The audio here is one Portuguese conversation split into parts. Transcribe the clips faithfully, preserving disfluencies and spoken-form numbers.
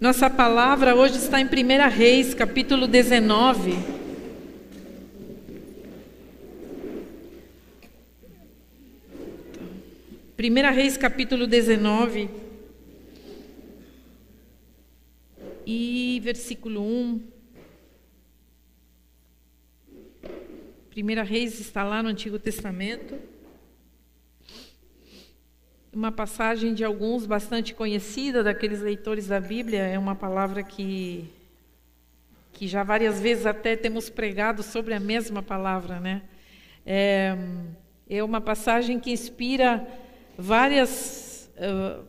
Nossa palavra hoje está em Primeira Reis, capítulo dezenove. Primeira Reis, capítulo dezenove. E versículo um. Primeira Reis está lá no Antigo Testamento. Uma passagem de alguns bastante conhecida daqueles leitores da Bíblia, é uma palavra que, que já várias vezes até temos pregado sobre a mesma palavra, né? É, é uma passagem que inspira várias, uh,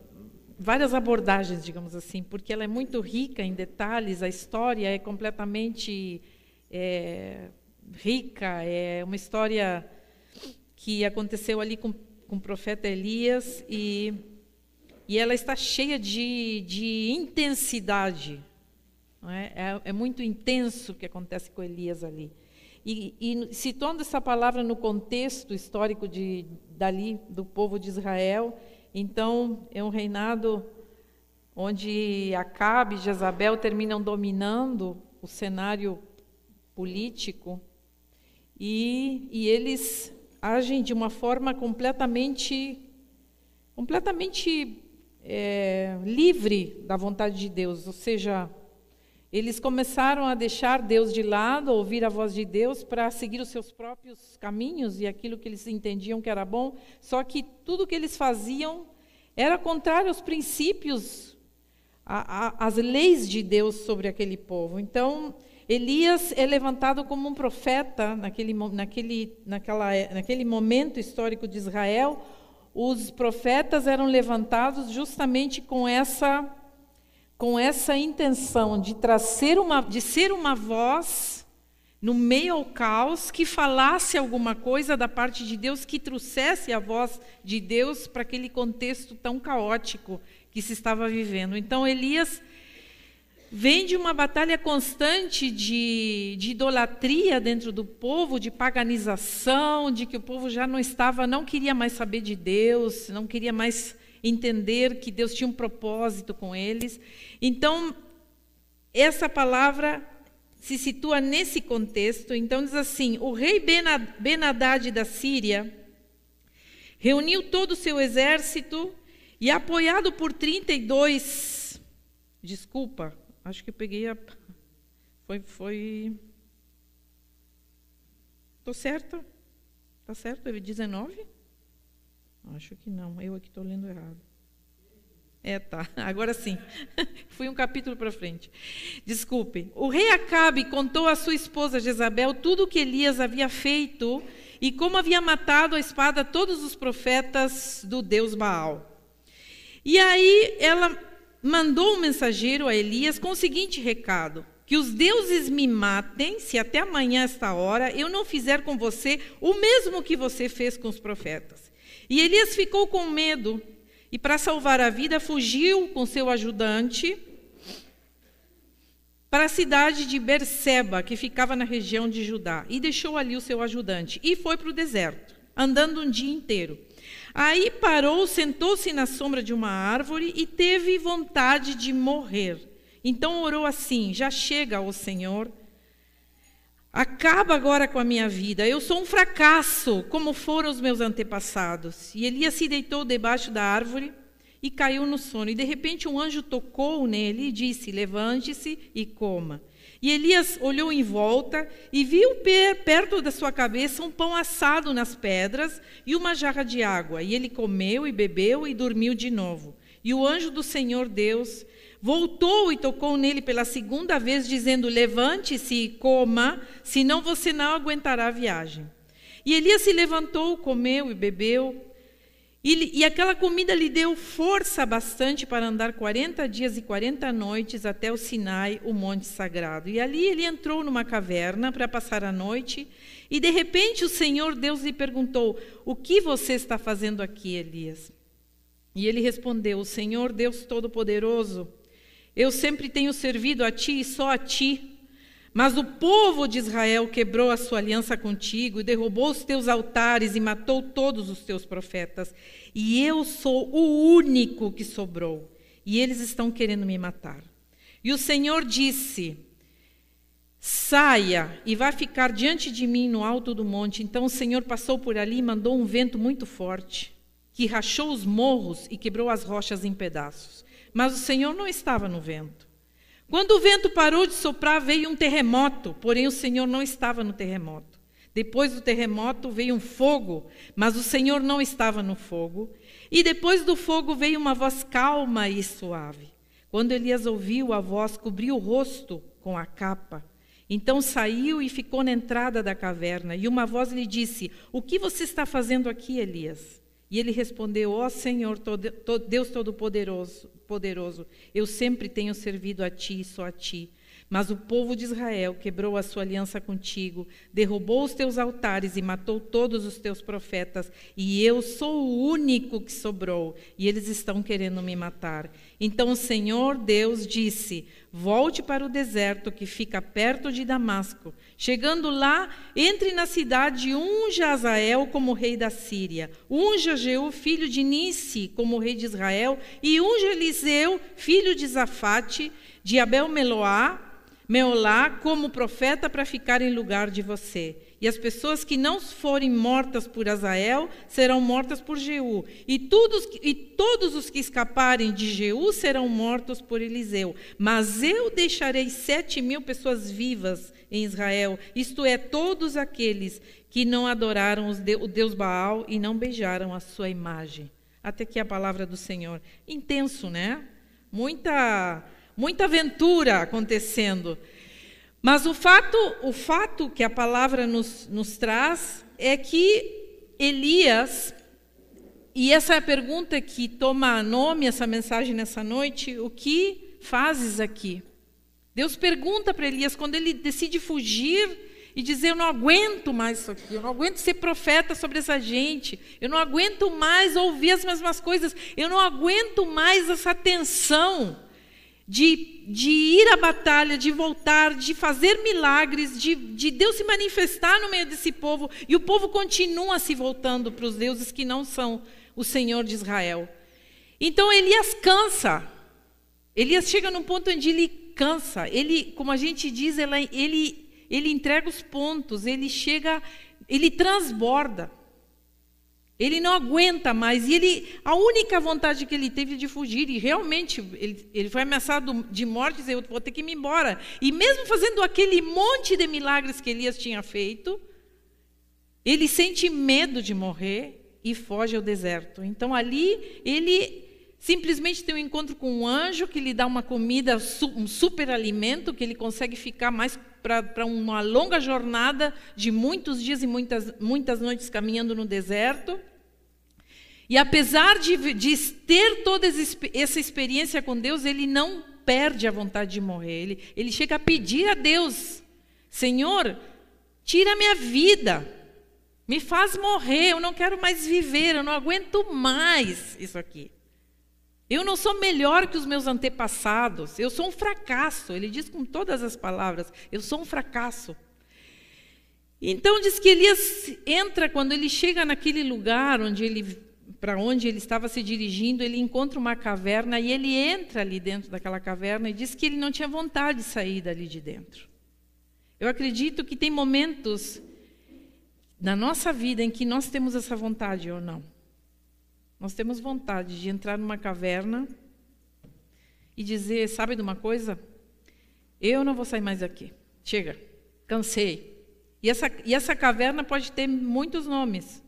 várias abordagens, digamos assim, porque ela é muito rica em detalhes, a história é completamente é, rica, é uma história que aconteceu ali com com o profeta Elias, e, e ela está cheia de, de intensidade. Não é? É, é muito intenso o que acontece com Elias ali. E, e citando essa palavra no contexto histórico de, dali, do povo de Israel, então é um reinado onde Acabe e Jezabel terminam dominando o cenário político, e, e eles agem de uma forma completamente, completamente é, livre da vontade de Deus. Ou seja, eles começaram a deixar Deus de lado, a ouvir a voz de Deus, para seguir os seus próprios caminhos e aquilo que eles entendiam que era bom. Só que tudo que eles faziam era contrário aos princípios, a, a, às leis de Deus sobre aquele povo. Então, Elias é levantado como um profeta naquele, naquele, naquela, naquele momento histórico de Israel. Os profetas eram levantados justamente com essa, com essa intenção de, trazer uma, de ser uma voz no meio ao caos, que falasse alguma coisa da parte de Deus, que trouxesse a voz de Deus para aquele contexto tão caótico que se estava vivendo. Então, Elias vem de uma batalha constante de, de idolatria dentro do povo, de paganização, de que o povo já não estava, não queria mais saber de Deus, não queria mais entender que Deus tinha um propósito com eles. Então, essa palavra se situa nesse contexto. Então, diz assim: o rei Ben-Hadade da Síria reuniu todo o seu exército e, apoiado por trinta e dois... Desculpa... Acho que eu peguei a... Foi... foi... Estou certa? Está certo? dezenove? Acho que não. Eu aqui estou lendo errado. É, tá. Agora sim. Fui um capítulo para frente. Desculpe. O rei Acabe contou à sua esposa Jezabel tudo o que Elias havia feito e como havia matado à espada todos os profetas do deus Baal. E aí ela mandou um mensageiro a Elias com o seguinte recado: que os deuses me matem, se até amanhã esta hora eu não fizer com você o mesmo que você fez com os profetas. E Elias ficou com medo, e para salvar a vida fugiu com seu ajudante para a cidade de Berseba, que ficava na região de Judá, e deixou ali o seu ajudante, e foi para o deserto, andando um dia inteiro. Aí parou, sentou-se na sombra de uma árvore e teve vontade de morrer. Então orou assim: já chega, ó Senhor, acaba agora com a minha vida, eu sou um fracasso, como foram os meus antepassados. E Elias se deitou debaixo da árvore e caiu no sono. E de repente um anjo tocou nele e disse: levante-se e coma. E Elias olhou em volta e viu perto da sua cabeça um pão assado nas pedras e uma jarra de água. E ele comeu e bebeu e dormiu de novo. E o anjo do Senhor Deus voltou e tocou nele pela segunda vez, dizendo: levante-se e coma, senão você não aguentará a viagem. E Elias se levantou, comeu e bebeu. E, e aquela comida lhe deu força bastante para andar quarenta dias e quarenta noites até o Sinai, o monte sagrado. E ali ele entrou numa caverna para passar a noite, e de repente o Senhor Deus lhe perguntou: o que você está fazendo aqui, Elias? E ele respondeu: o Senhor Deus Todo-Poderoso, eu sempre tenho servido a ti e só a ti. Mas o povo de Israel quebrou a sua aliança contigo e derrubou os teus altares e matou todos os teus profetas. E eu sou o único que sobrou, e eles estão querendo me matar. E o Senhor disse: saia e vá ficar diante de mim no alto do monte. Então o Senhor passou por ali e mandou um vento muito forte, que rachou os morros e quebrou as rochas em pedaços. Mas o Senhor não estava no vento. Quando o vento parou de soprar, veio um terremoto, porém o Senhor não estava no terremoto. Depois do terremoto veio um fogo, mas o Senhor não estava no fogo. E depois do fogo veio uma voz calma e suave. Quando Elias ouviu a voz, cobriu o rosto com a capa. Então saiu e ficou na entrada da caverna. E uma voz lhe disse: o que você está fazendo aqui, Elias? E ele respondeu: ó Senhor, todo, todo, Deus Todo-Poderoso, poderoso, eu sempre tenho servido a ti e só a ti. Mas o povo de Israel quebrou a sua aliança contigo, derrubou os teus altares e matou todos os teus profetas, e eu sou o único que sobrou, e eles estão querendo me matar. Então o Senhor Deus disse: volte para o deserto que fica perto de Damasco. Chegando lá, entre na cidade e unja Azael como rei da Síria, unja Jeu, filho de Nice, como rei de Israel, e unja Eliseu, filho de Zafate, de Abel-Meolá, Meolá como profeta para ficar em lugar de você. E as pessoas que não forem mortas por Azael serão mortas por Jeu. E, todos, e todos os que escaparem de Jeu serão mortos por Eliseu. Mas eu deixarei sete mil pessoas vivas em Israel, isto é, todos aqueles que não adoraram o Deus Baal e não beijaram a sua imagem. Até aqui a palavra do Senhor. Intenso, né? Muita... Muita aventura acontecendo. Mas o fato, o fato que a palavra nos, nos traz é que Elias, e essa é a pergunta que toma nome essa mensagem nessa noite: o que fazes aqui? Deus pergunta para Elias, quando ele decide fugir e dizer: eu não aguento mais isso aqui, eu não aguento ser profeta sobre essa gente, eu não aguento mais ouvir as mesmas coisas, eu não aguento mais essa tensão. De, de ir à batalha, de voltar, de fazer milagres, de, de Deus se manifestar no meio desse povo, e o povo continua se voltando para os deuses que não são o Senhor de Israel. Então Elias cansa. Elias chega num ponto onde ele cansa. Ele, como a gente diz, ele, ele, ele entrega os pontos, ele chega, ele transborda. Ele não aguenta mais, e ele, a única vontade que ele teve de fugir, e realmente ele, ele foi ameaçado de morte, dizendo: eu vou ter que ir embora. E mesmo fazendo aquele monte de milagres que Elias tinha feito, ele sente medo de morrer e foge ao deserto. Então ali ele simplesmente tem um encontro com um anjo que lhe dá uma comida, um super alimento, que ele consegue ficar mais para uma longa jornada de muitos dias e muitas, muitas noites caminhando no deserto. E apesar de, de ter toda essa experiência com Deus, ele não perde a vontade de morrer. Ele, ele chega a pedir a Deus: Senhor, tira a minha vida, me faz morrer, eu não quero mais viver, eu não aguento mais isso aqui. Eu não sou melhor que os meus antepassados, eu sou um fracasso. Ele diz com todas as palavras: eu sou um fracasso. Então diz que Elias entra, quando ele chega naquele lugar onde ele, para onde ele estava se dirigindo, ele encontra uma caverna e ele entra ali dentro daquela caverna e diz que ele não tinha vontade de sair dali de dentro. Eu acredito que tem momentos na nossa vida em que nós temos essa vontade ou não. Nós temos vontade de entrar numa caverna e dizer: sabe de uma coisa? Eu não vou sair mais daqui. Chega, cansei. E essa, e essa caverna pode ter muitos nomes.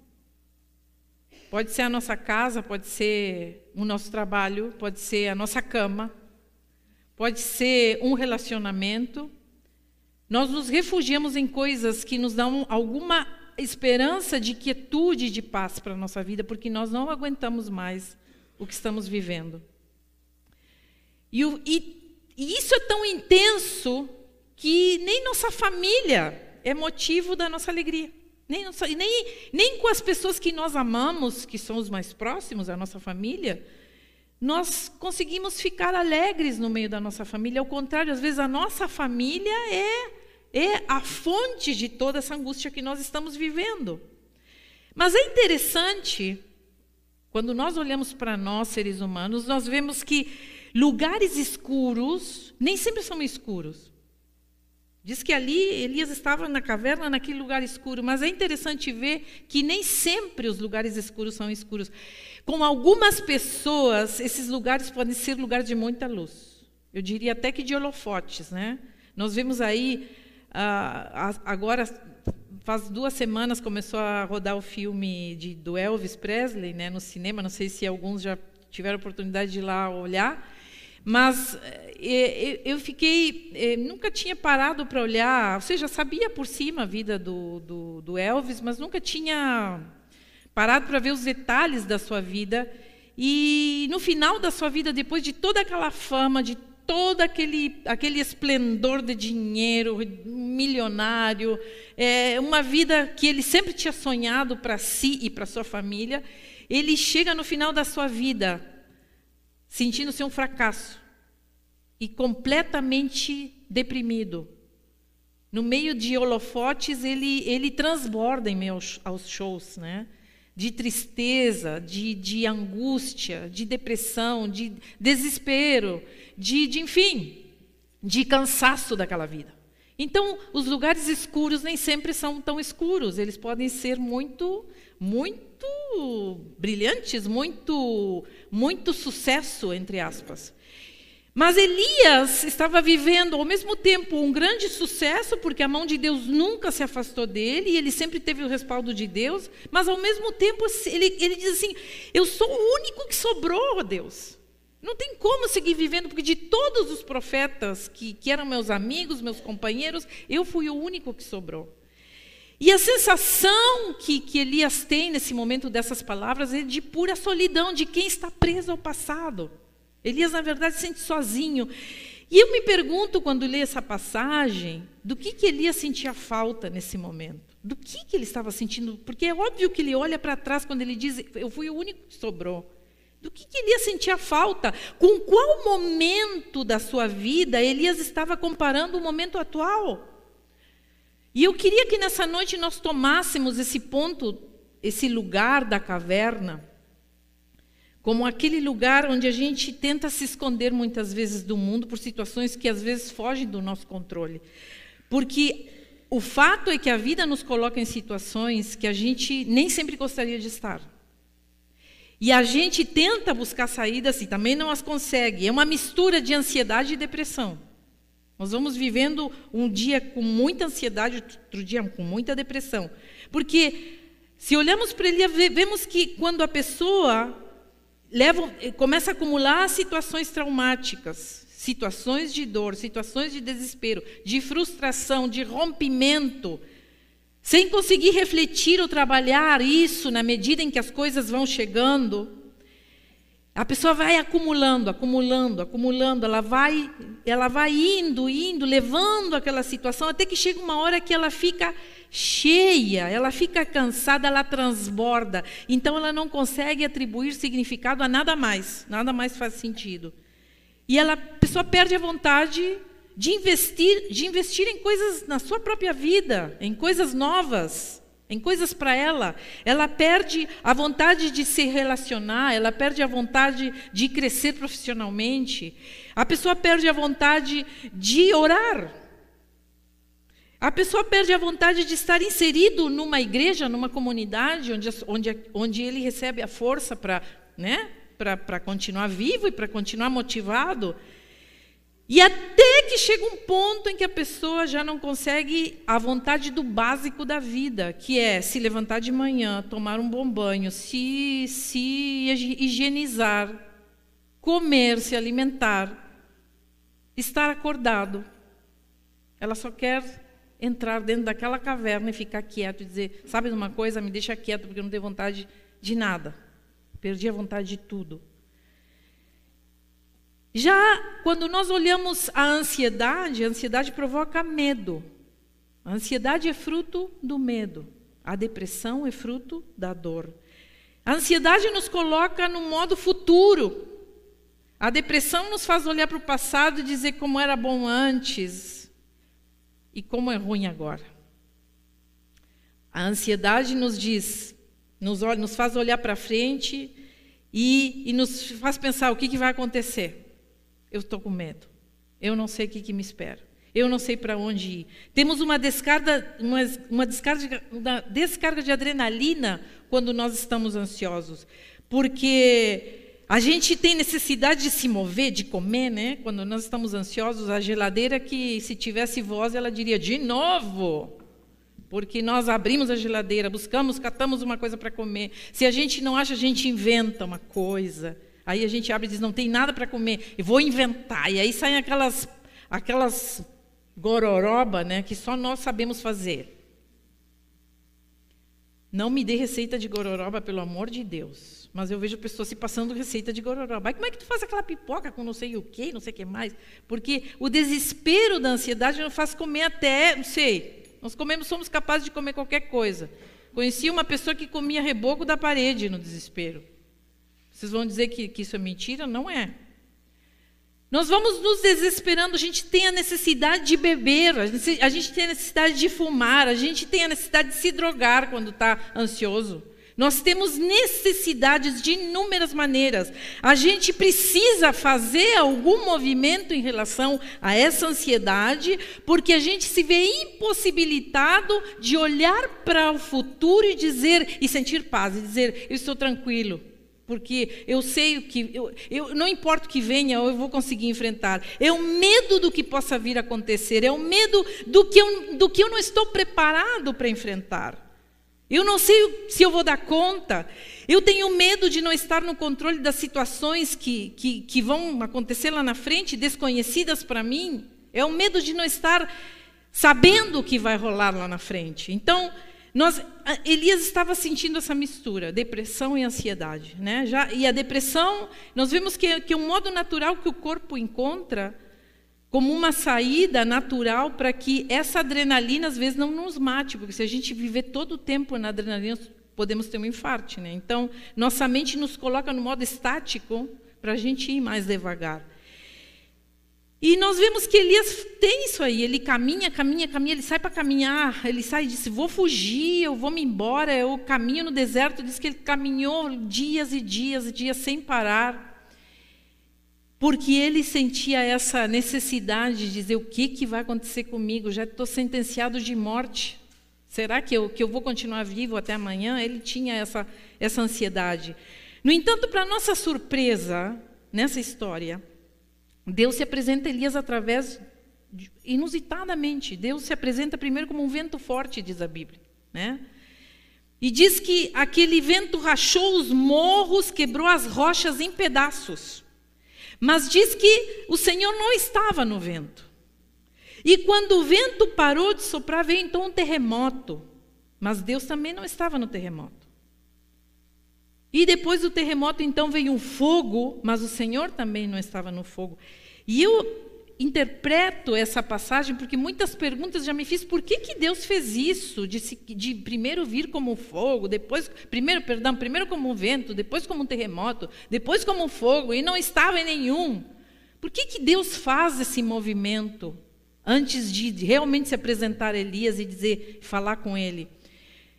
Pode ser a nossa casa, pode ser o nosso trabalho, pode ser a nossa cama, pode ser um relacionamento. Nós nos refugiamos em coisas que nos dão alguma esperança de quietude e de paz para a nossa vida, porque nós não aguentamos mais o que estamos vivendo. E, o, e, e isso é tão intenso que nem nossa família é motivo da nossa alegria. Nem, nossa, nem, nem com as pessoas que nós amamos, que são os mais próximos, a nossa família, nós conseguimos ficar alegres no meio da nossa família. Ao contrário, às vezes a nossa família é... é a fonte de toda essa angústia que nós estamos vivendo. Mas é interessante, quando nós olhamos para nós, seres humanos, nós vemos que Lugares escuros, nem sempre são escuros. Diz que ali Elias estava na caverna, naquele lugar escuro, mas é interessante ver que nem sempre os lugares escuros são escuros. Com algumas pessoas, esses lugares podem ser lugares de muita luz. Eu diria até que de holofotes, né? Nós vimos aí, ah, agora, faz duas semanas, começou a rodar o filme de, do Elvis Presley, né, no cinema, não sei se alguns já tiveram a oportunidade de ir lá olhar, mas eh, eu fiquei, eh, nunca tinha parado para olhar, ou seja, sabia por cima a vida do, do, do Elvis, mas nunca tinha parado para ver os detalhes da sua vida. E no final da sua vida, depois de toda aquela fama, de todo aquele, aquele esplendor de dinheiro, milionário, é, uma vida que ele sempre tinha sonhado para si e para sua família, ele chega no final da sua vida sentindo-se um fracasso e completamente deprimido. No meio de holofotes, ele, ele transborda em meio aos shows, né? De tristeza, de, de angústia, de depressão, de desespero, de, de, enfim, de cansaço daquela vida. Então, os lugares escuros nem sempre são tão escuros, eles podem ser muito, muito brilhantes, muito, muito sucesso, entre aspas. Mas Elias estava vivendo, ao mesmo tempo, um grande sucesso, porque a mão de Deus nunca se afastou dele, e ele sempre teve o respaldo de Deus, mas, ao mesmo tempo, ele, ele diz assim, eu sou o único que sobrou, ó Deus. Não tem como seguir vivendo, porque de todos os profetas que, que eram meus amigos, meus companheiros, eu fui o único que sobrou. E a sensação que, que Elias tem nesse momento dessas palavras é de pura solidão, de quem está preso ao passado. Elias, na verdade, se sente sozinho. E eu me pergunto, quando leio essa passagem, do que, que Elias sentia falta nesse momento? Do que, que ele estava sentindo? Porque é óbvio que ele olha para trás quando ele diz, eu fui o único que sobrou. Do que, que Elias sentia falta? Com qual momento da sua vida Elias estava comparando o momento atual? E eu queria que nessa noite nós tomássemos esse ponto, esse lugar da caverna, como aquele lugar onde a gente tenta se esconder muitas vezes do mundo por situações que às vezes fogem do nosso controle. Porque o fato é que a vida nos coloca em situações que a gente nem sempre gostaria de estar. E a gente tenta buscar saídas e também não as consegue. É uma mistura de ansiedade e depressão. Nós vamos vivendo um dia com muita ansiedade, outro dia com muita depressão. Porque se olhamos para ele, vemos que quando a pessoa... Leva, começa a acumular situações traumáticas, situações de dor, situações de desespero, de frustração, de rompimento, sem conseguir refletir ou trabalhar isso na medida em que as coisas vão chegando. A pessoa vai acumulando, acumulando, acumulando, ela vai, ela vai indo, indo, levando aquela situação, até que chega uma hora que ela fica cheia, ela fica cansada, ela transborda. Então, ela não consegue atribuir significado a nada mais, nada mais faz sentido. E ela, a pessoa perde a vontade de investir, de investir em coisas na sua própria vida, em coisas novas, em coisas para ela. Ela perde a vontade de se relacionar, ela perde a vontade de crescer profissionalmente, a pessoa perde a vontade de orar, a pessoa perde a vontade de estar inserido numa igreja, numa comunidade, onde, onde, onde ele recebe a força para, né, para, para continuar vivo e para continuar motivado. E até que chega um ponto em que a pessoa já não consegue a vontade do básico da vida, que é se levantar de manhã, tomar um bom banho, se, se higienizar, comer, se alimentar, estar acordado. Ela só quer entrar dentro daquela caverna e ficar quieto e dizer, sabe de uma coisa, me deixa quieto porque eu não tenho vontade de nada. Perdi a vontade de tudo. Já quando nós olhamos a ansiedade, a ansiedade provoca medo. A ansiedade é fruto do medo. A depressão é fruto da dor. A ansiedade nos coloca no modo futuro. A depressão nos faz olhar para o passado e dizer como era bom antes e como é ruim agora. A ansiedade nos diz, nos, nos faz olhar para frente e, e nos faz pensar o que, que vai acontecer. Eu estou com medo. Eu não sei o que, que me espera. Eu não sei para onde ir. Temos uma descarga, uma, uma, descarga, uma descarga de adrenalina quando nós estamos ansiosos. Porque a gente tem necessidade de se mover, de comer, né? Quando nós estamos ansiosos, a geladeira que, se tivesse voz, ela diria, de novo. Porque nós abrimos a geladeira, buscamos, catamos uma coisa para comer. Se a gente não acha, a gente inventa uma coisa. Aí a gente abre e diz, não tem nada para comer, eu vou inventar. E aí saem aquelas... aquelas gororoba, né, que só nós sabemos fazer. Não me dê receita de gororoba, pelo amor de Deus. Mas eu vejo pessoas se passando receita de gororoba. Aí, como é que tu faz aquela pipoca com não sei o quê, não sei o que mais? Porque o desespero da ansiedade nos faz comer até, não sei, nós comemos, somos capazes de comer qualquer coisa. Conheci uma pessoa que comia reboco da parede no desespero. Vocês vão dizer que, que isso é mentira? Não é. Nós vamos nos desesperando, a gente tem a necessidade de beber, a gente, a gente tem a necessidade de fumar, a gente tem a necessidade de se drogar quando está ansioso. Nós temos necessidades de inúmeras maneiras. A gente precisa fazer algum movimento em relação a essa ansiedade, porque a gente se vê impossibilitado de olhar para o futuro e dizer, e sentir paz, e dizer, eu estou tranquilo. Porque eu sei que, eu, eu, não importa o que venha, eu vou conseguir enfrentar. É o medo do que possa vir a acontecer, é o medo do que eu, do que eu não estou preparado para enfrentar. Eu não sei se eu vou dar conta, eu tenho medo de não estar no controle das situações que, que, que vão acontecer lá na frente, desconhecidas para mim. É o medo de não estar sabendo o que vai rolar lá na frente. Então... Nós, Elias estava sentindo essa mistura, depressão e ansiedade, né? Já, e a depressão, nós vimos que, que é um modo natural que o corpo encontra como uma saída natural para que essa adrenalina, às vezes, não nos mate, porque se a gente viver todo o tempo na adrenalina, podemos ter um infarto, né? Então, nossa mente nos coloca no modo estático para a gente ir mais devagar. E nós vemos que Elias tem isso aí, ele caminha, caminha, caminha, ele sai para caminhar, ele sai e diz, vou fugir, eu vou me embora, eu caminho no deserto, diz que ele caminhou dias e dias e dias sem parar, porque ele sentia essa necessidade de dizer, o que, que vai acontecer comigo, já estou sentenciado de morte, será que eu, que eu vou continuar vivo até amanhã? Ele tinha essa, essa ansiedade. No entanto, para nossa surpresa, nessa história... Deus se apresenta a Elias através, de, inusitadamente, Deus se apresenta primeiro como um vento forte, diz a Bíblia, né? E diz que aquele vento rachou os morros, quebrou as rochas em pedaços. Mas diz que o Senhor não estava no vento. E quando o vento parou de soprar, veio então um terremoto. Mas Deus também não estava no terremoto. E depois do terremoto, então, veio um fogo, mas o Senhor também não estava no fogo. E eu interpreto essa passagem, porque muitas perguntas já me fiz, por que, que Deus fez isso? De, se, de primeiro vir como um fogo, depois, primeiro, perdão, primeiro como um vento, depois como um terremoto, depois como um fogo, e não estava em nenhum. Por que, que Deus faz esse movimento antes de realmente se apresentar a Elias e dizer, falar com ele?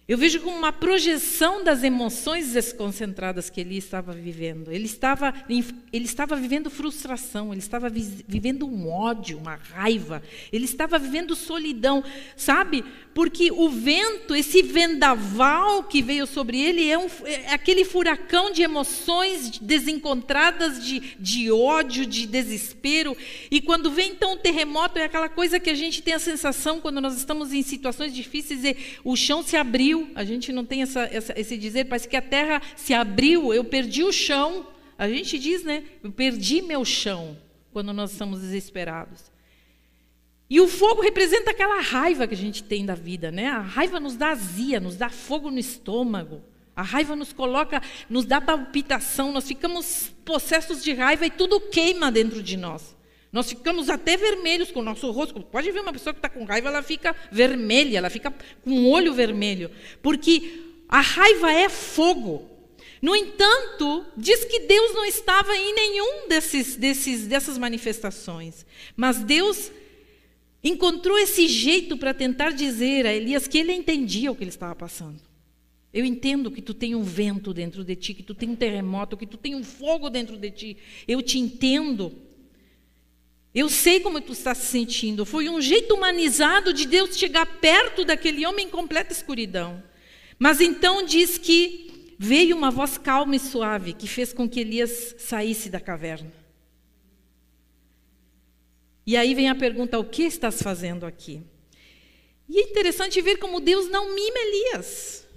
Eu vejo como uma projeção das emoções desconcentradas que ele estava vivendo. Ele estava, ele estava vivendo frustração, ele estava vi- vivendo um ódio, uma raiva. Ele estava vivendo solidão, sabe? Porque o vento, esse vendaval que veio sobre ele, é, um, é aquele furacão de emoções desencontradas, de, de ódio, de desespero. E quando vem, então, o terremoto, é aquela coisa que a gente tem a sensação, quando nós estamos em situações difíceis, e o chão se abriu. A gente não tem essa, essa, esse dizer, parece que a terra se abriu, eu perdi o chão. A gente diz, né? Eu perdi meu chão, quando nós estamos desesperados. E o fogo representa aquela raiva que a gente tem da vida, né? A raiva nos dá azia, nos dá fogo no estômago. A raiva nos coloca, nos dá palpitação, nós ficamos possessos de raiva e tudo queima dentro de nós. Nós ficamos até vermelhos com o nosso rosto. Pode ver uma pessoa que está com raiva, ela fica vermelha, ela fica com o olho vermelho. Porque a raiva é fogo. No entanto, diz que Deus não estava em nenhum desses, desses, dessas manifestações. Mas Deus encontrou esse jeito para tentar dizer a Elias que ele entendia o que ele estava passando. Eu entendo que tu tem um vento dentro de ti, que tu tem um terremoto, que tu tem um fogo dentro de ti. Eu te entendo. Eu sei como tu está se sentindo. Foi um jeito humanizado de Deus chegar perto daquele homem em completa escuridão. Mas então diz que veio uma voz calma e suave que fez com que Elias saísse da caverna. E aí vem a pergunta, o que estás fazendo aqui? E é interessante ver como Deus não mima Elias.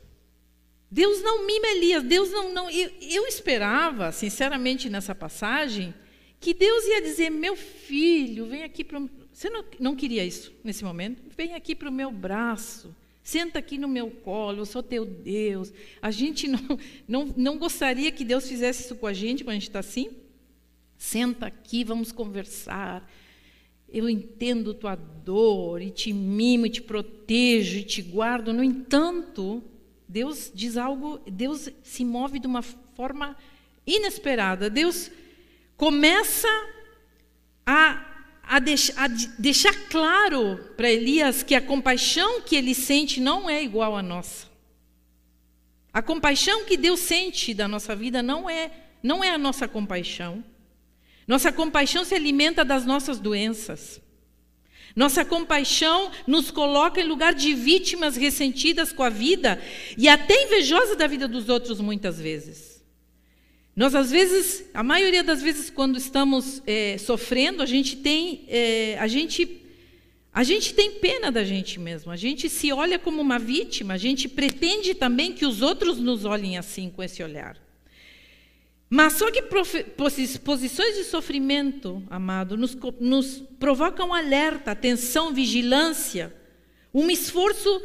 Deus não mima Elias. Deus não, não, eu, eu esperava, sinceramente, nessa passagem, que Deus ia dizer, meu filho, vem aqui para o... Você não, não queria isso nesse momento? Vem aqui para o meu braço, senta aqui no meu colo, eu sou teu Deus. A gente não, não, não gostaria que Deus fizesse isso com a gente, quando a gente está assim? Senta aqui, vamos conversar. Eu entendo tua dor, e te mimo, e te protejo, e te guardo. No entanto, Deus diz algo, Deus se move de uma forma inesperada. Deus... começa a, a, deix, a deixar claro para Elias que a compaixão que ele sente não é igual à nossa. A compaixão que Deus sente da nossa vida não é, não é a nossa compaixão. Nossa compaixão se alimenta das nossas doenças. Nossa compaixão nos coloca em lugar de vítimas ressentidas com a vida e até invejosa da vida dos outros muitas vezes. Nós, às vezes, a maioria das vezes, quando estamos é, sofrendo, a gente, tem, é, a, gente, a gente tem pena da gente mesmo. A gente se olha como uma vítima, a gente pretende também que os outros nos olhem assim, com esse olhar. Mas só que profe, posições de sofrimento, amado, nos, nos provocam alerta, atenção, vigilância, um esforço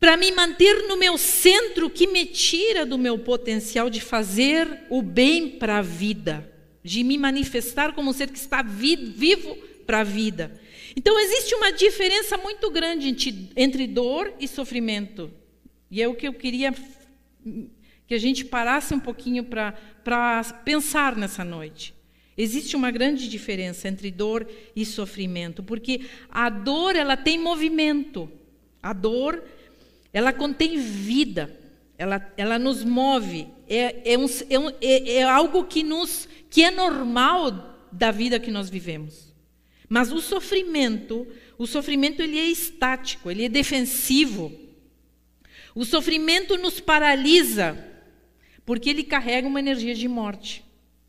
para me manter no meu centro, que me tira do meu potencial de fazer o bem para a vida, de me manifestar como um ser que está vi vivo para a vida. Então, existe uma diferença muito grande entre, entre dor e sofrimento. E é o que eu queria que a gente parasse um pouquinho para pensar nessa noite. Existe uma grande diferença entre dor e sofrimento, porque a dor ela tem movimento, a dor... ela contém vida, ela, ela nos move, é, é, um, é, um, é, é algo que, nos, que é normal da vida que nós vivemos. Mas o sofrimento, o sofrimento ele é estático, ele é defensivo. O sofrimento nos paralisa, porque ele carrega uma energia de morte.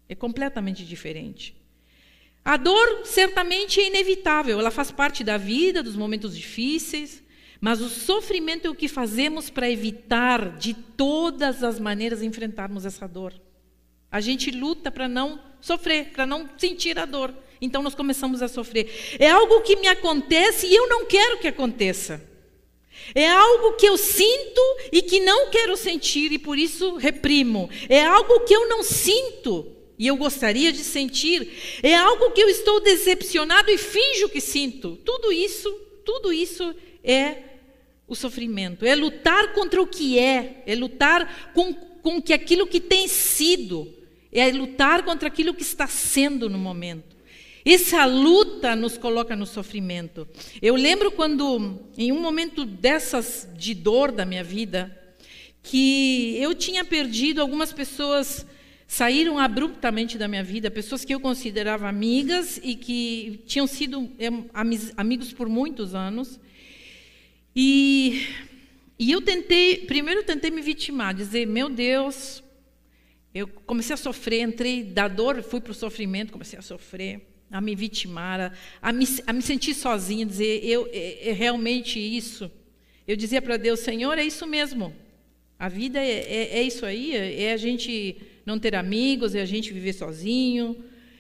É completamente diferente. A dor certamente é inevitável, ela faz parte da vida, dos momentos difíceis, mas o sofrimento é o que fazemos para evitar, de todas as maneiras, enfrentarmos essa dor. A gente luta para não sofrer, para não sentir a dor. Então, nós começamos a sofrer. É algo que me acontece e eu não quero que aconteça. É algo que eu sinto e que não quero sentir e, por isso, reprimo. É algo que eu não sinto e eu gostaria de sentir. É algo que eu estou decepcionado e finjo que sinto. Tudo isso, tudo isso é... o sofrimento, é lutar contra o que é, é lutar com, com que aquilo que tem sido, é lutar contra aquilo que está sendo no momento. Essa luta nos coloca no sofrimento. Eu lembro quando, em um momento dessas de dor da minha vida, que eu tinha perdido, algumas pessoas saíram abruptamente da minha vida, pessoas que eu considerava amigas e que tinham sido é, amigos por muitos anos. E, e eu tentei, primeiro eu tentei me vitimar, dizer, meu Deus, eu comecei a sofrer, entrei da dor, fui para o sofrimento, comecei a sofrer, a me vitimar, a, a, me, a me sentir sozinha, dizer, eu, é, é realmente isso. Eu dizia para Deus, Senhor, é isso mesmo, a vida é, é, é isso aí, é a gente não ter amigos, é a gente viver sozinho,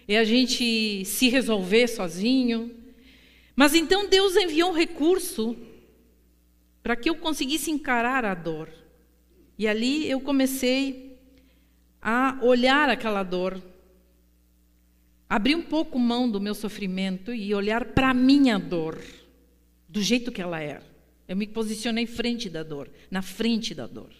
é a gente se resolver sozinho. Mas então Deus enviou um recurso para que eu conseguisse encarar a dor. E ali eu comecei a olhar aquela dor, abrir um pouco mão do meu sofrimento e olhar para a minha dor, do jeito que ela era. Eu me posicionei frente da dor, na frente da dor.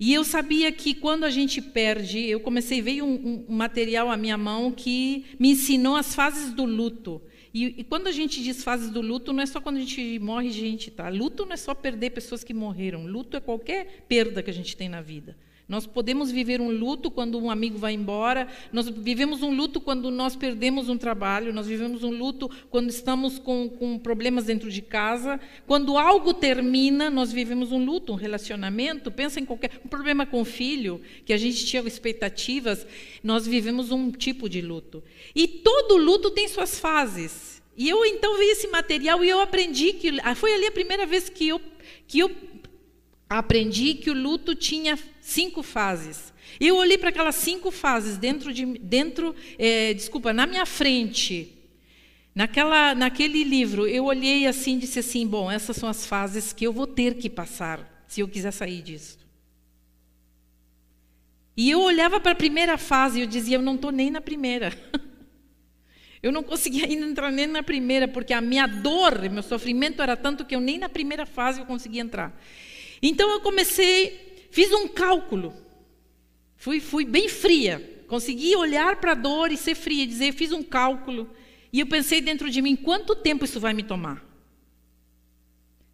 E eu sabia que quando a gente perde, eu comecei, veio um, um material à minha mão que me ensinou as fases do luto. E, e quando a gente diz fases do luto, não é só quando a gente morre, gente, tá? Luto não é só perder pessoas que morreram. Luto é qualquer perda que a gente tem na vida. Nós podemos viver um luto quando um amigo vai embora, nós vivemos um luto quando nós perdemos um trabalho, nós vivemos um luto quando estamos com, com problemas dentro de casa. Quando algo termina, nós vivemos um luto, um relacionamento, pensa em qualquer... Um problema com o filho, que a gente tinha expectativas, nós vivemos um tipo de luto. E todo luto tem suas fases. E eu, então, vi esse material e eu aprendi que... Foi ali a primeira vez que eu... Que eu aprendi que o luto tinha cinco fases. Eu olhei para aquelas cinco fases dentro de, dentro, é, desculpa, na minha frente, naquela, naquele livro. Eu olhei assim e disse assim: bom, essas são as fases que eu vou ter que passar se eu quiser sair disso. E eu olhava para a primeira fase e eu dizia: eu não estou nem na primeira. Eu não conseguia ainda entrar nem na primeira, porque a minha dor, meu sofrimento era tanto que eu nem na primeira fase eu conseguia entrar. Então eu comecei, fiz um cálculo, fui, fui bem fria, consegui olhar para a dor e ser fria, dizer, fiz um cálculo, e eu pensei dentro de mim, quanto tempo isso vai me tomar?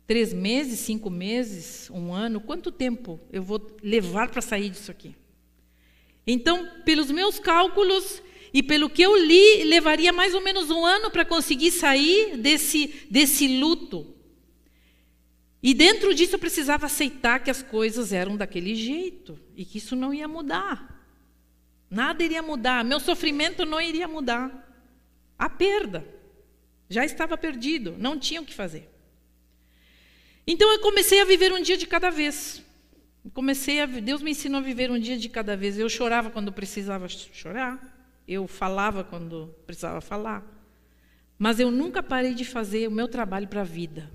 Três meses, cinco meses, um ano, quanto tempo eu vou levar para sair disso aqui? Então, pelos meus cálculos e pelo que eu li, levaria mais ou menos um ano para conseguir sair desse, desse luto. E dentro disso eu precisava aceitar que as coisas eram daquele jeito e que isso não ia mudar. Nada iria mudar, meu sofrimento não iria mudar. A perda já estava perdido, não tinha o que fazer. Então eu comecei a viver um dia de cada vez. Comecei a, Deus me ensinou a viver um dia de cada vez. Eu chorava quando precisava chorar, eu falava quando precisava falar, mas eu nunca parei de fazer o meu trabalho para a vida.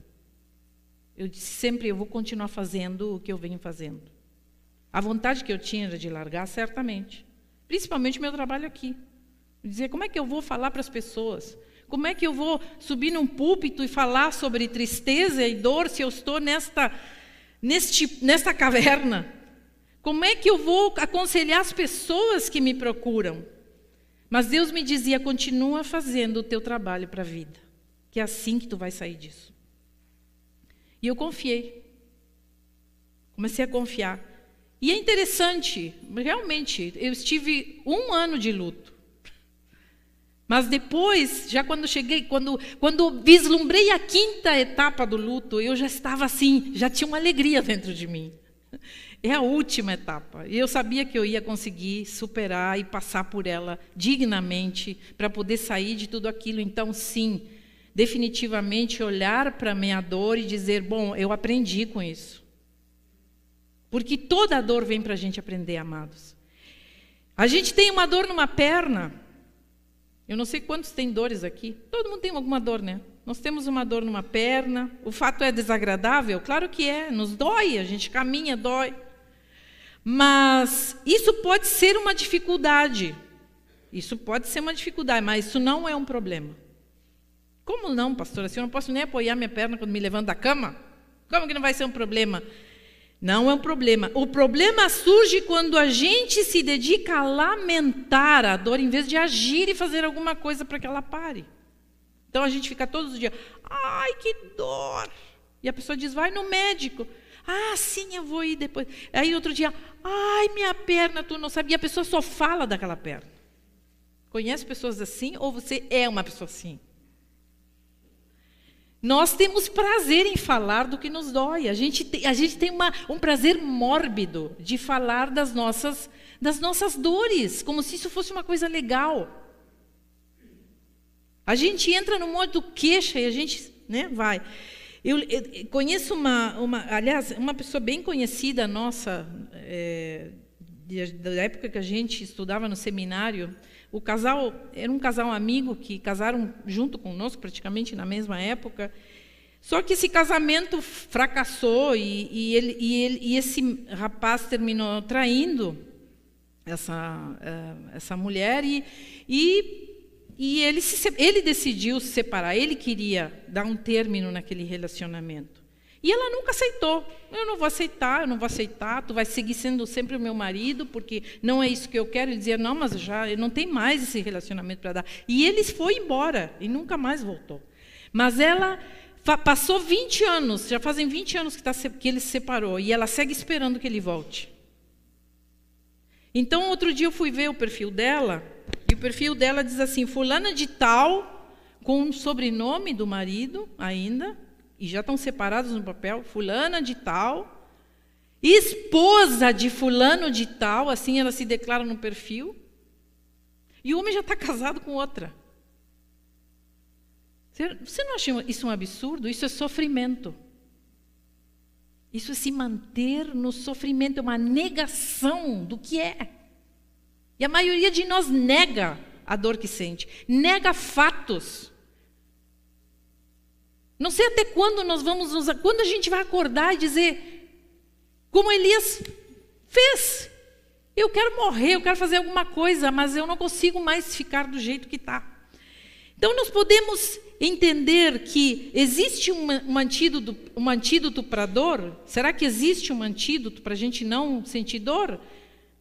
Eu disse sempre, eu vou continuar fazendo o que eu venho fazendo. A vontade que eu tinha era de largar, certamente. Principalmente meu trabalho aqui. Dizer, como é que eu vou falar para as pessoas? Como é que eu vou subir num púlpito e falar sobre tristeza e dor se eu estou nesta, neste, nesta caverna? Como é que eu vou aconselhar as pessoas que me procuram? Mas Deus me dizia, continua fazendo o teu trabalho para a vida. Que é assim que tu vai sair disso. E eu confiei, comecei a confiar. E é interessante, realmente, eu estive um ano de luto. Mas depois, já quando cheguei, quando, quando vislumbrei a quinta etapa do luto, eu já estava assim, já tinha uma alegria dentro de mim. É a última etapa. E eu sabia que eu ia conseguir superar e passar por ela dignamente para poder sair de tudo aquilo. Então, sim, definitivamente olhar para a minha dor e dizer, bom, eu aprendi com isso. Porque toda dor vem para a gente aprender, amados. A gente tem uma dor numa perna. Eu não sei quantos têm dores aqui. Todo mundo tem alguma dor, né? Nós temos uma dor numa perna. O fato é desagradável? Claro que é. Nos dói, a gente caminha, dói. Mas isso pode ser uma dificuldade. Isso pode ser uma dificuldade, mas isso não é um problema. Como não, pastora? Se eu não posso nem apoiar minha perna quando me levanto da cama? Como que não vai ser um problema? Não é um problema. O problema surge quando a gente se dedica a lamentar a dor, em vez de agir e fazer alguma coisa para que ela pare. Então a gente fica todos os dias, ai, que dor. E a pessoa diz, vai no médico. Ah, sim, eu vou ir depois. Aí outro dia, ai, minha perna, tu não sabe. E a pessoa só fala daquela perna. Conhece pessoas assim ou você é uma pessoa assim? Nós temos prazer em falar do que nos dói. A gente tem, a gente tem uma, um prazer mórbido de falar das nossas, das nossas dores, como se isso fosse uma coisa legal. A gente entra no modo queixa e a gente, né, vai. Eu, eu conheço uma, uma, aliás, uma pessoa bem conhecida nossa, é, da época que a gente estudava no seminário. O casal, era um casal amigo que casaram junto conosco, praticamente na mesma época. Só que esse casamento fracassou e, e, ele, e, ele, e esse rapaz terminou traindo essa, essa mulher. E, e, e ele, se, ele decidiu se separar, ele queria dar um término naquele relacionamento. E ela nunca aceitou. Eu não vou aceitar, eu não vou aceitar, tu vai seguir sendo sempre o meu marido, porque não é isso que eu quero. Ele dizia, não, mas já não tem mais esse relacionamento para dar. E ele foi embora e nunca mais voltou. Mas ela passou vinte anos, já fazem vinte anos que, tá, que ele se separou, e ela segue esperando que ele volte. Então, outro dia eu fui ver o perfil dela, e o perfil dela diz assim, fulana de tal, com o sobrenome do marido ainda, e já estão separados no papel, fulana de tal, esposa de fulano de tal, assim ela se declara no perfil, e o homem já está casado com outra. Você não acha isso um absurdo? Isso é sofrimento. Isso é se manter no sofrimento, é uma negação do que é. E a maioria de nós nega a dor que sente, nega fatos. Não sei até quando nós vamos nos, quando a gente vai acordar e dizer, como Elias fez, eu quero morrer, eu quero fazer alguma coisa, mas eu não consigo mais ficar do jeito que está. Então, nós podemos entender que existe um, um antídoto, um antídoto para a dor? Será que existe um antídoto para a gente não sentir dor?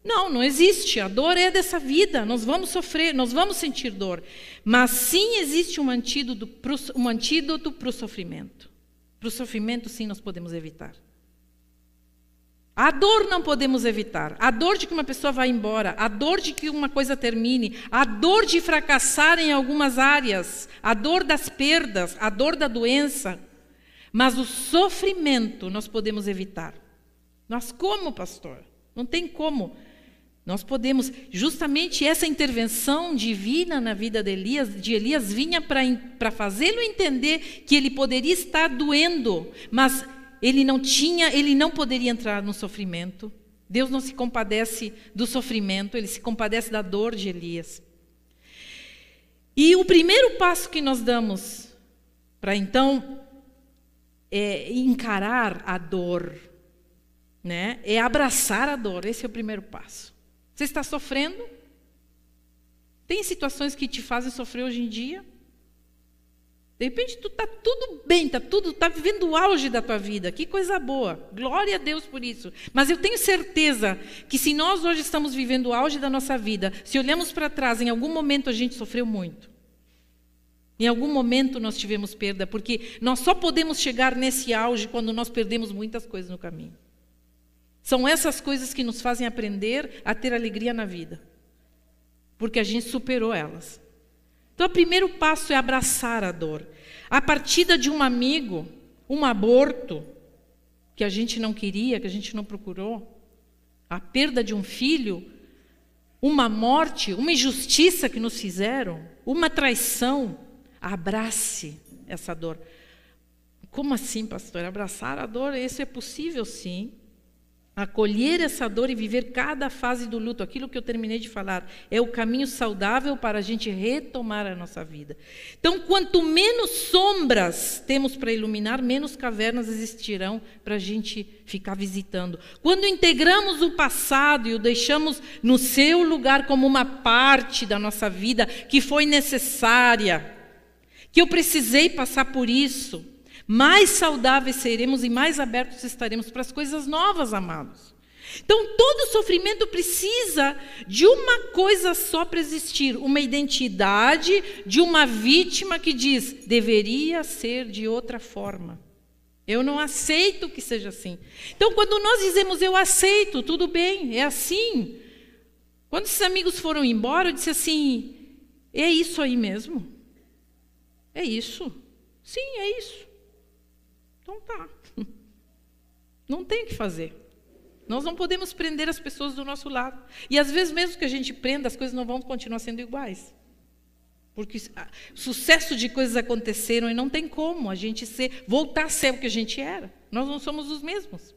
Não, não existe. A dor é dessa vida. Nós vamos sofrer, nós vamos sentir dor. Mas sim existe um antídoto para um antídoto para o sofrimento. Para o sofrimento, sim, nós podemos evitar. A dor não podemos evitar, a dor de que uma pessoa vá embora, a dor de que uma coisa termine, a dor de fracassar em algumas áreas, a dor das perdas, a dor da doença. Mas o sofrimento nós podemos evitar. Nós como, pastor? Não tem como. Nós podemos, justamente essa intervenção divina na vida de Elias, de Elias vinha para fazê-lo entender que ele poderia estar doendo, mas Ele não tinha, ele não poderia entrar no sofrimento. Deus não se compadece do sofrimento, ele se compadece da dor de Elias. E o primeiro passo que nós damos para então é encarar a dor, né? É abraçar a dor, esse é o primeiro passo. Você está sofrendo? Tem situações que te fazem sofrer hoje em dia? De repente, tu está tudo bem, está tudo, tá vivendo o auge da tua vida. Que coisa boa. Glória a Deus por isso. Mas eu tenho certeza que se nós hoje estamos vivendo o auge da nossa vida, se olhamos para trás, em algum momento a gente sofreu muito. Em algum momento nós tivemos perda, porque nós só podemos chegar nesse auge quando nós perdemos muitas coisas no caminho. São essas coisas que nos fazem aprender a ter alegria na vida. Porque a gente superou elas. Então, o primeiro passo é abraçar a dor. A partida de um amigo, um aborto, que a gente não queria, que a gente não procurou, a perda de um filho, uma morte, uma injustiça que nos fizeram, uma traição, abrace essa dor. Como assim, pastor? Abraçar a dor, isso é possível, sim. Acolher essa dor e viver cada fase do luto, aquilo que eu terminei de falar, é o caminho saudável para a gente retomar a nossa vida. Então, quanto menos sombras temos para iluminar, menos cavernas existirão para a gente ficar visitando. Quando integramos o passado e o deixamos no seu lugar como uma parte da nossa vida que foi necessária, que eu precisei passar por isso, mais saudáveis seremos e mais abertos estaremos para as coisas novas, amados. Então, todo sofrimento precisa de uma coisa só para existir, uma identidade de uma vítima que diz, deveria ser de outra forma. Eu não aceito que seja assim. Então, quando nós dizemos, eu aceito, tudo bem, é assim. Quando esses amigos foram embora, eu disse assim, é isso aí mesmo? É isso? Sim, é isso. Então tá, não tem o que fazer. Nós não podemos prender as pessoas do nosso lado. E às vezes mesmo que a gente prenda, as coisas não vão continuar sendo iguais. Porque o sucesso de coisas aconteceram e não tem como a gente ser, voltar a ser o que a gente era. Nós não somos os mesmos.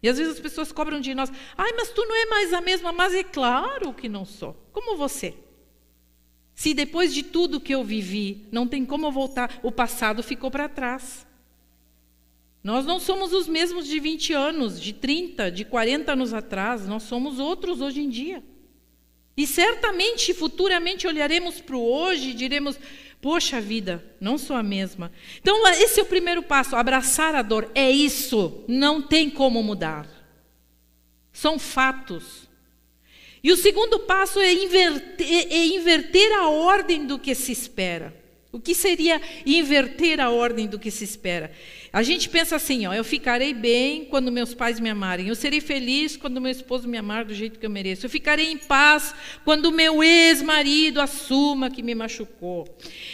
E às vezes as pessoas cobram de nós, ai, mas tu não é mais a mesma, mas é claro que não sou, como você. Se depois de tudo que eu vivi, não tem como eu voltar, o passado ficou para trás. Nós não somos os mesmos de vinte anos, de trinta, de quarenta anos atrás. Nós somos outros hoje em dia. E certamente, futuramente, olharemos para o hoje e diremos, poxa vida, não sou a mesma. Então, esse é o primeiro passo, abraçar a dor. É isso, não tem como mudar. São fatos. E o segundo passo é inverter, é inverter a ordem do que se espera. O que seria inverter a ordem do que se espera? A gente pensa assim, ó, eu ficarei bem quando meus pais me amarem, eu serei feliz quando meu esposo me amar do jeito que eu mereço, eu ficarei em paz quando meu ex-marido assuma que me machucou,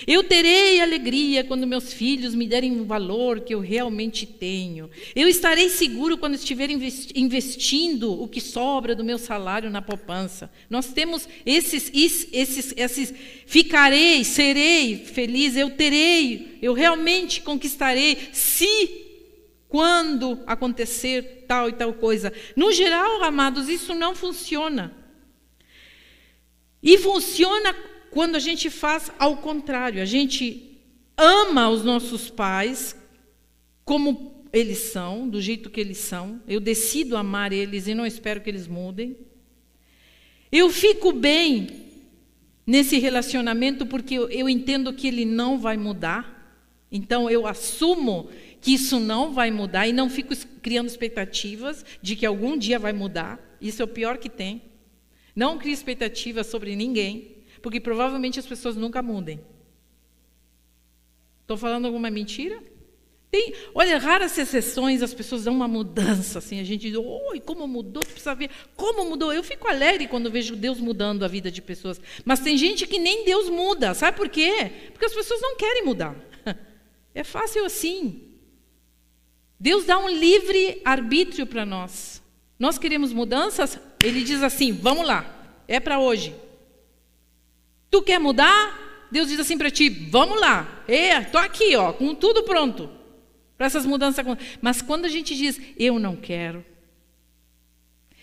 eu terei alegria quando meus filhos me derem o valor que eu realmente tenho, eu estarei seguro quando estiver investindo o que sobra do meu salário na poupança. Nós temos esses, esses, esses ficarei, serei feliz, eu terei, eu realmente conquistarei, se, quando acontecer tal e tal coisa. No geral, amados, isso não funciona. E funciona quando a gente faz ao contrário. A gente ama os nossos pais como eles são, do jeito que eles são. Eu decido amar eles e não espero que eles mudem. Eu fico bem nesse relacionamento porque eu, eu entendo que ele não vai mudar. Então, eu assumo que isso não vai mudar e não fico criando expectativas de que algum dia vai mudar. Isso é o pior que tem. Não crie expectativas sobre ninguém, porque provavelmente as pessoas nunca mudem. Estou falando alguma mentira? Tem, olha, raras exceções, as pessoas dão uma mudança, assim, a gente diz, oi, como mudou, tu precisa ver, como mudou. Eu fico alegre quando vejo Deus mudando a vida de pessoas, mas tem gente que nem Deus muda, sabe por quê? Porque as pessoas não querem mudar. É fácil assim. Deus dá um livre arbítrio para nós. Nós queremos mudanças, ele diz assim, vamos lá, é para hoje. Tu quer mudar? Deus diz assim para ti, vamos lá, estou aqui, ó, com tudo pronto para essas mudanças. Mas quando a gente diz, eu não quero.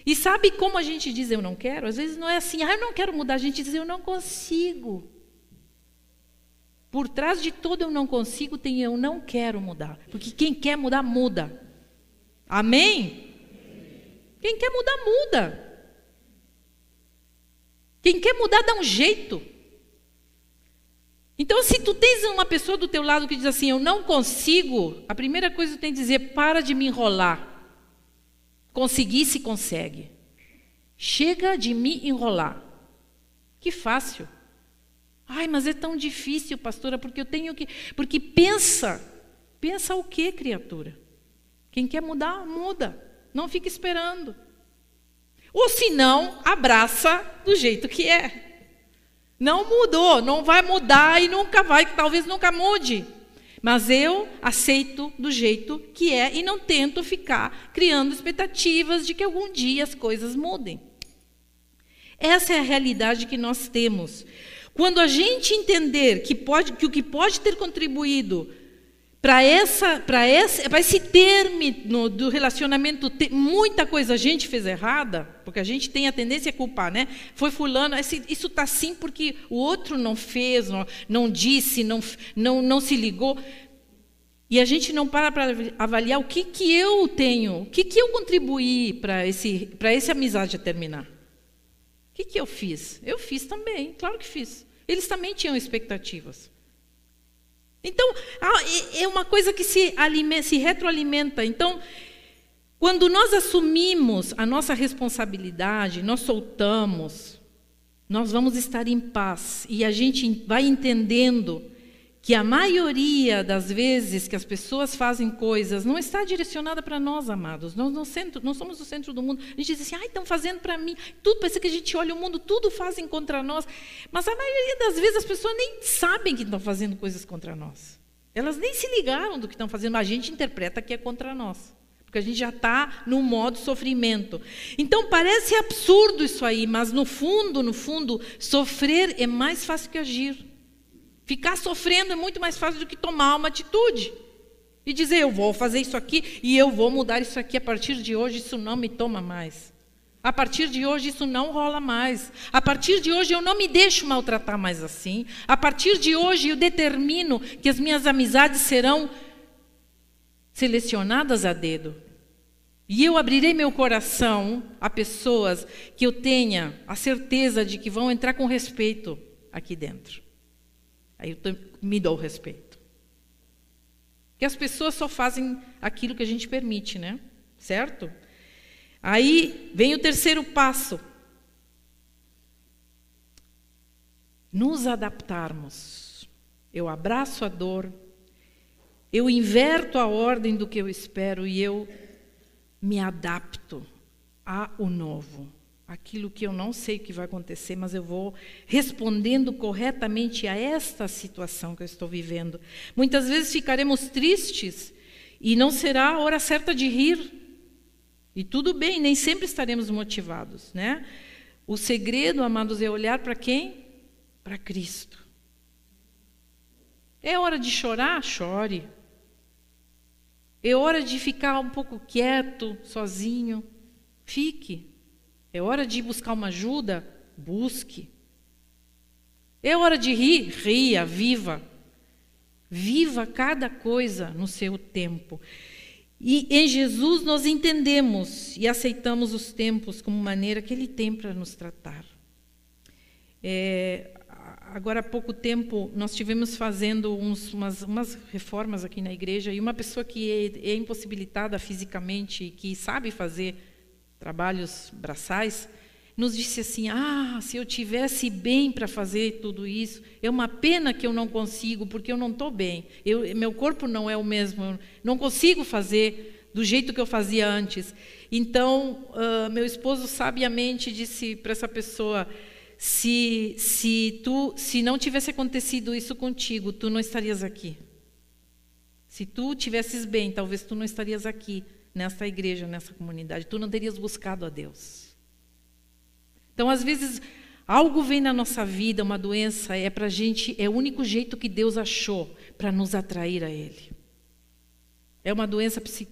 E sabe como a gente diz, eu não quero? Às vezes não é assim, ah, eu não quero mudar. A gente diz, eu não consigo. Por trás de todo eu não consigo, tem eu não quero mudar. Porque quem quer mudar, muda. Amém? Quem quer mudar, muda. Quem quer mudar, dá um jeito. Então, se tu tens uma pessoa do teu lado que diz assim, eu não consigo, a primeira coisa que tu tem que dizer, para de me enrolar. Conseguir se consegue. Chega de me enrolar. Que fácil. Ai, mas é tão difícil, pastora, porque eu tenho que... Porque pensa, pensa o quê, criatura? Quem quer mudar, muda. Não fica esperando. Ou se não, abraça do jeito que é. Não mudou, não vai mudar e nunca vai, talvez nunca mude. Mas eu aceito do jeito que é e não tento ficar criando expectativas de que algum dia as coisas mudem. Essa é a realidade que nós temos. Quando a gente entender que, pode, que o que pode ter contribuído para essa, para essa, para esse término do relacionamento, te, muita coisa a gente fez errada, porque a gente tem a tendência a culpar, né? Foi fulano, esse, isso está assim porque o outro não fez, não, não disse, não, não, não se ligou. E a gente não para para avaliar o que, que eu tenho, o que, que eu contribuí para esse, para essa amizade terminar. O que, que eu fiz? Eu fiz também, claro que fiz. Eles também tinham expectativas. Então, é uma coisa que se, alimenta, se retroalimenta. Então, quando nós assumimos a nossa responsabilidade, nós soltamos, nós vamos estar em paz. E a gente vai entendendo que a maioria das vezes que as pessoas fazem coisas não está direcionada para nós, amados. Nós, nós, centro, nós somos o centro do mundo. A gente diz assim, ai, estão fazendo para mim. Tudo, parece que a gente olha o mundo, tudo fazem contra nós. Mas a maioria das vezes as pessoas nem sabem que estão fazendo coisas contra nós. Elas nem se ligaram do que estão fazendo, mas a gente interpreta que é contra nós. Porque a gente já está no modo sofrimento. Então, parece absurdo isso aí, mas no fundo, no fundo, sofrer é mais fácil que agir. Ficar sofrendo é muito mais fácil do que tomar uma atitude. E dizer, eu vou fazer isso aqui e eu vou mudar isso aqui. A partir de hoje, isso não me toma mais. A partir de hoje, isso não rola mais. A partir de hoje, eu não me deixo maltratar mais assim. A partir de hoje, eu determino que as minhas amizades serão selecionadas a dedo. E eu abrirei meu coração a pessoas que eu tenha a certeza de que vão entrar com respeito aqui dentro. Aí eu me dou o respeito. Porque as pessoas só fazem aquilo que a gente permite, né? Certo? Aí vem o terceiro passo. Nos adaptarmos. Eu abraço a dor, eu inverto a ordem do que eu espero e eu me adapto ao novo. Aquilo que eu não sei o que vai acontecer, mas eu vou respondendo corretamente a esta situação que eu estou vivendo. Muitas vezes ficaremos tristes e não será a hora certa de rir. E tudo bem, nem sempre estaremos motivados, né? O segredo, amados, é olhar para quem? Para Cristo. É hora de chorar? Chore. É hora de ficar um pouco quieto, sozinho? Fique. É hora de buscar uma ajuda? Busque. É hora de rir? Ria, viva. Viva cada coisa no seu tempo. E em Jesus nós entendemos e aceitamos os tempos como maneira que Ele tem para nos tratar. É, agora há pouco tempo nós tivemos fazendo uns, umas, umas reformas aqui na igreja e uma pessoa que é, é impossibilitada fisicamente e que sabe fazer trabalhos braçais, nos disse assim, ah, se eu tivesse bem para fazer tudo isso, é uma pena que eu não consigo, porque eu não estou bem, eu, meu corpo não é o mesmo, eu não consigo fazer do jeito que eu fazia antes. Então, uh, meu esposo sabiamente disse para essa pessoa, se, se, tu, se não tivesse acontecido isso contigo, tu não estarias aqui. Se tu tivesses bem, talvez tu não estarias aqui, nesta igreja, nessa comunidade, tu não terias buscado a Deus. Então, às vezes, algo vem na nossa vida, uma doença, é para a gente, é o único jeito que Deus achou para nos atrair a Ele. É uma doença psí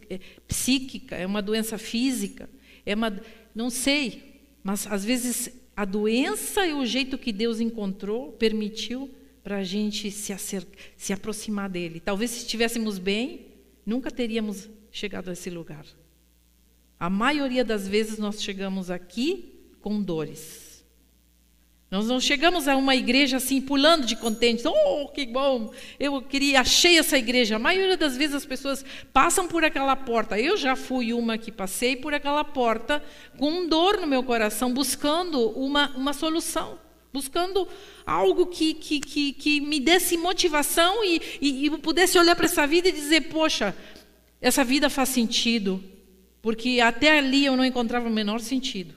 psíquica, é uma doença física, é uma, não sei, mas às vezes a doença é o jeito que Deus encontrou, permitiu para a gente se, se aproximar dEle. Talvez se estivéssemos bem, nunca teríamos chegado a esse lugar. A maioria das vezes nós chegamos aqui com dores. Nós não chegamos a uma igreja assim, pulando de contente. Oh, que bom, eu queria, achei essa igreja. A maioria das vezes as pessoas passam por aquela porta. Eu já fui uma que passei por aquela porta com dor no meu coração, buscando uma, uma solução, buscando algo que, que, que, que me desse motivação e, e, e pudesse olhar para essa vida e dizer, poxa, essa vida faz sentido, porque até ali eu não encontrava o menor sentido.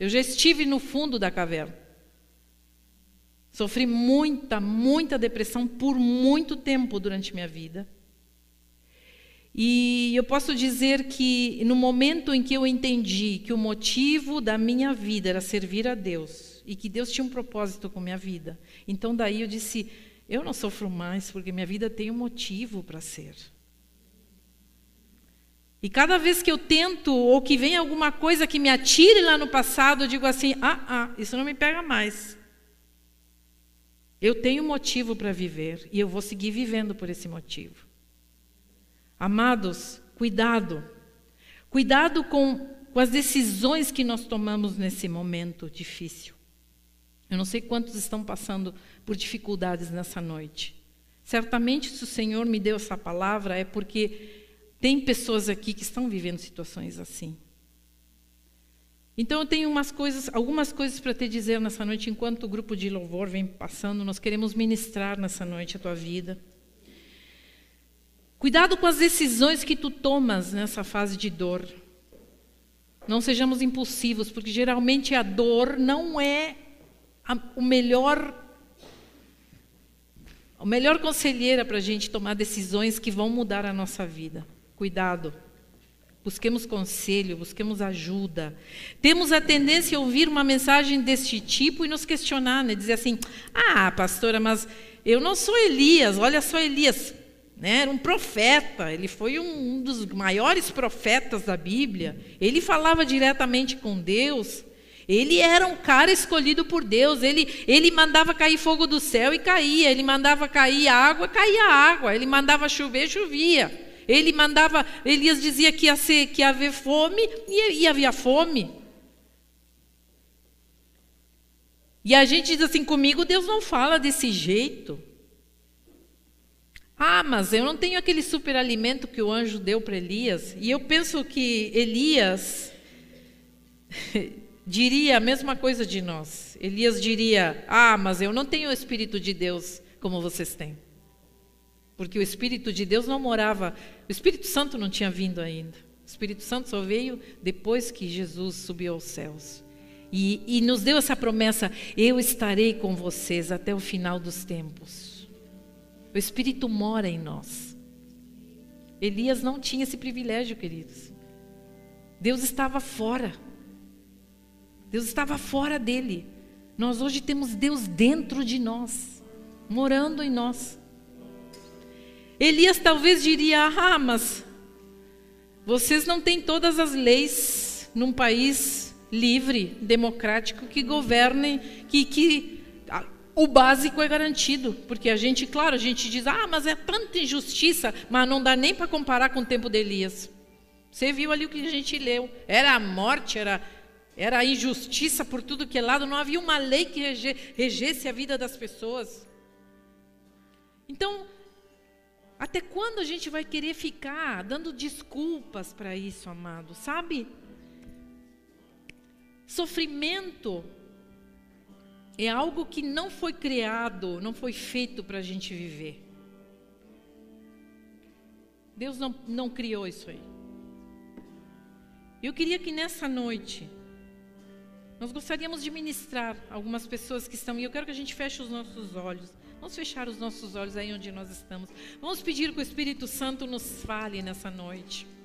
Eu já estive no fundo da caverna. Sofri muita, muita depressão por muito tempo durante minha vida. E eu posso dizer que no momento em que eu entendi que o motivo da minha vida era servir a Deus, e que Deus tinha um propósito com minha vida, então daí eu disse, eu não sofro mais, porque minha vida tem um motivo para ser. E cada vez que eu tento, ou que vem alguma coisa que me atire lá no passado, eu digo assim, ah, ah, isso não me pega mais. Eu tenho motivo para viver, e eu vou seguir vivendo por esse motivo. Amados, cuidado. Cuidado com, com as decisões que nós tomamos nesse momento difícil. Eu não sei quantos estão passando por dificuldades nessa noite. Certamente, se o Senhor me deu essa palavra, é porque tem pessoas aqui que estão vivendo situações assim. Então, eu tenho umas coisas, algumas coisas para te dizer nessa noite, enquanto o grupo de louvor vem passando, nós queremos ministrar nessa noite a tua vida. Cuidado com as decisões que tu tomas nessa fase de dor. Não sejamos impulsivos, porque geralmente a dor não é a, o melhor... a melhor conselheira para a gente tomar decisões que vão mudar a nossa vida. Cuidado, busquemos conselho, busquemos ajuda. Temos a tendência a ouvir uma mensagem deste tipo e nos questionar, né? Dizer assim, ah, pastora, mas eu não sou Elias, olha só Elias, né? Era um profeta, ele foi um, um dos maiores profetas da Bíblia, ele falava diretamente com Deus, ele era um cara escolhido por Deus, ele, ele mandava cair fogo do céu e caía, ele mandava cair água, caía água, ele mandava chover, chovia. Ele mandava, Elias dizia que ia, ser, que ia haver fome, e, e havia fome. E a gente diz assim, comigo Deus não fala desse jeito. Ah, mas eu não tenho aquele superalimento que o anjo deu para Elias. E eu penso que Elias diria a mesma coisa de nós. Elias diria, ah, mas eu não tenho o Espírito de Deus como vocês têm. porque o Espírito de Deus não morava, o Espírito Santo não tinha vindo ainda. O Espírito Santo só veio depois que Jesus subiu aos céus. E, e nos deu essa promessa, eu estarei com vocês até o final dos tempos. O Espírito mora em nós. Elias não tinha esse privilégio, queridos. Deus estava fora. Deus estava fora dele. Nós hoje temos Deus dentro de nós, morando em nós. Elias talvez diria, ah, mas vocês não têm todas as leis num país livre, democrático, que governe, que, que a, o básico é garantido. Porque a gente, claro, a gente diz, ah, mas é tanta injustiça, mas não dá nem para comparar com o tempo de Elias. Você viu ali o que a gente leu, era a morte, era, era a injustiça por tudo que é lado, não havia uma lei que rege, regesse a vida das pessoas. Então, até quando a gente vai querer ficar dando desculpas para isso, amado, sabe? Sofrimento é algo que não foi criado, não foi feito para a gente viver. Deus não, não criou isso aí. Eu queria que nessa noite, nós gostaríamos de ministrar algumas pessoas que estão, e eu quero que a gente feche os nossos olhos. Vamos fechar os nossos olhos aí onde nós estamos. Vamos pedir que o Espírito Santo nos fale nessa noite.